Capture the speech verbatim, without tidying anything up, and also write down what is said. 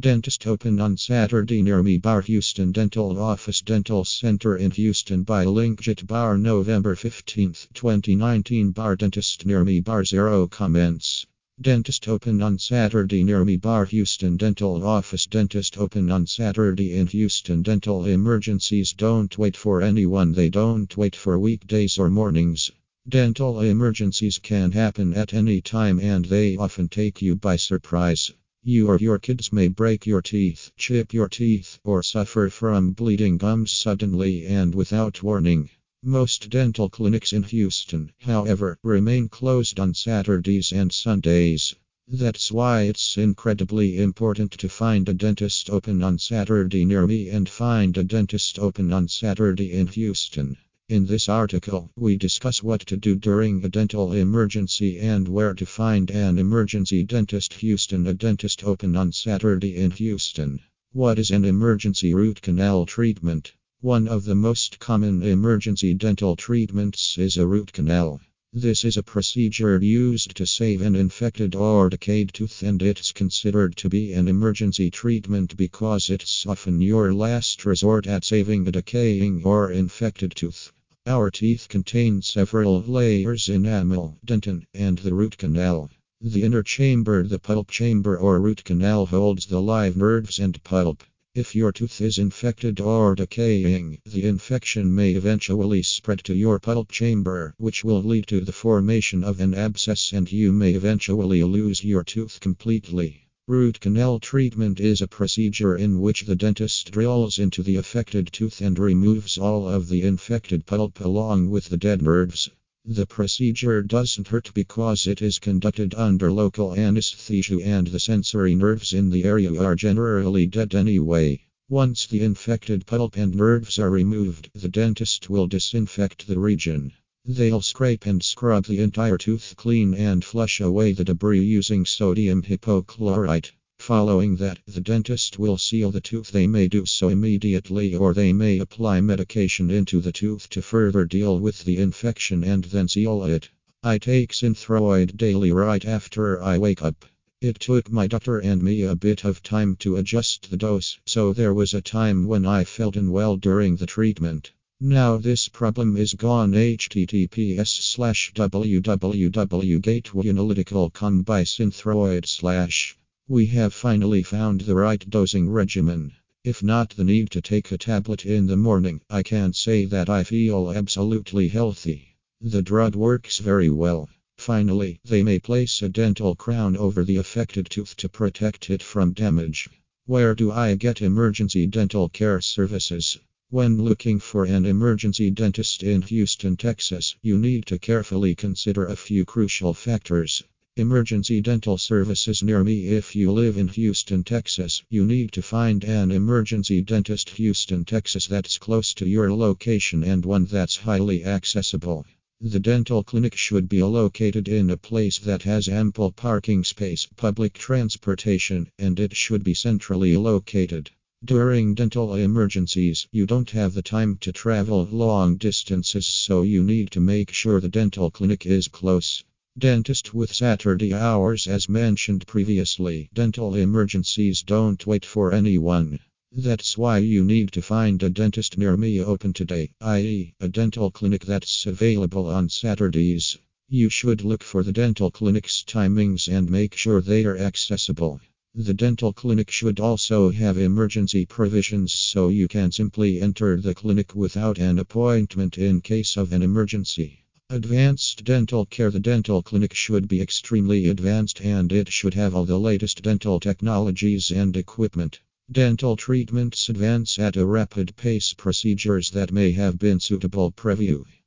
Dentist open on Saturday near me. Bar Houston Dental Office, Dental Center in Houston by Linkjit. Bar November fifteenth, twenty nineteen. Bar Dentist near me. Bar zero comments. Dentist open on Saturday near me. Bar Houston Dental Office, Dentist open on Saturday in Houston. Dental emergencies don't wait for anyone. They don't wait for weekdays or mornings. Dental emergencies can happen at any time, and they often take you by surprise. You or your kids may break your teeth, chip your teeth, or suffer from bleeding gums suddenly and without warning. Most dental clinics in Houston, however, remain closed on Saturdays and Sundays. That's why it's incredibly important to find a dentist open on Saturday near me and find a dentist open on Saturday in Houston. In this article, we discuss what to do during a dental emergency and where to find an emergency dentist. Houston, a dentist open on Saturday in Houston. What is an emergency root canal treatment? One of the most common emergency dental treatments is a root canal. This is a procedure used to save an infected or decayed tooth, and it's considered to be an emergency treatment because it's often your last resort at saving a decaying or infected tooth. Our teeth contain several layers: enamel, dentin, and the root canal. The inner chamber, the pulp chamber or root canal, holds the live nerves and pulp. If your tooth is infected or decaying, the infection may eventually spread to your pulp chamber, which will lead to the formation of an abscess, and you may eventually lose your tooth completely. Root canal treatment is a procedure in which the dentist drills into the affected tooth and removes all of the infected pulp along with the dead nerves. The procedure doesn't hurt because it is conducted under local anesthesia, and the sensory nerves in the area are generally dead anyway. Once the infected pulp and nerves are removed, the dentist will disinfect the region. They'll scrape and scrub the entire tooth clean and flush away the debris using sodium hypochlorite. Following that, the dentist will seal the tooth. They may do so immediately, or they may apply medication into the tooth to further deal with the infection and then seal it. I take Synthroid daily right after I wake up. It took my doctor and me a bit of time to adjust the dose, so there was a time when I felt unwell during the treatment. Now this problem is gone. H T T P S slash www dot gateway analytical dot com by Synthroid slash. We have finally found the right dosing regimen. If not the need to take a tablet in the morning, I can say that I feel absolutely healthy. The drug works very well. Finally, they may place a dental crown over the affected tooth to protect it from damage. Where do I get emergency dental care services? When looking for an emergency dentist in Houston, Texas, you need to carefully consider a few crucial factors. Emergency dental services near me. If you live in Houston, Texas, you need to find an emergency dentist Houston, Texas that's close to your location and one that's highly accessible. The dental clinic should be located in a place that has ample parking space, public transportation, and it should be centrally located. During dental emergencies, you don't have the time to travel long distances, so you need to make sure the dental clinic is close. Dentist with Saturday hours. As mentioned previously, dental emergencies don't wait for anyone. That's why you need to find a dentist near me open today, that is, a dental clinic that's available on Saturdays. You should look for the dental clinic's timings and make sure they are accessible. The dental clinic should also have emergency provisions, so you can simply enter the clinic without an appointment in case of an emergency. Advanced dental care. The dental clinic should be extremely advanced, and it should have all the latest dental technologies and equipment. Dental treatments advance at a rapid pace. Procedures that may have been suitable preview.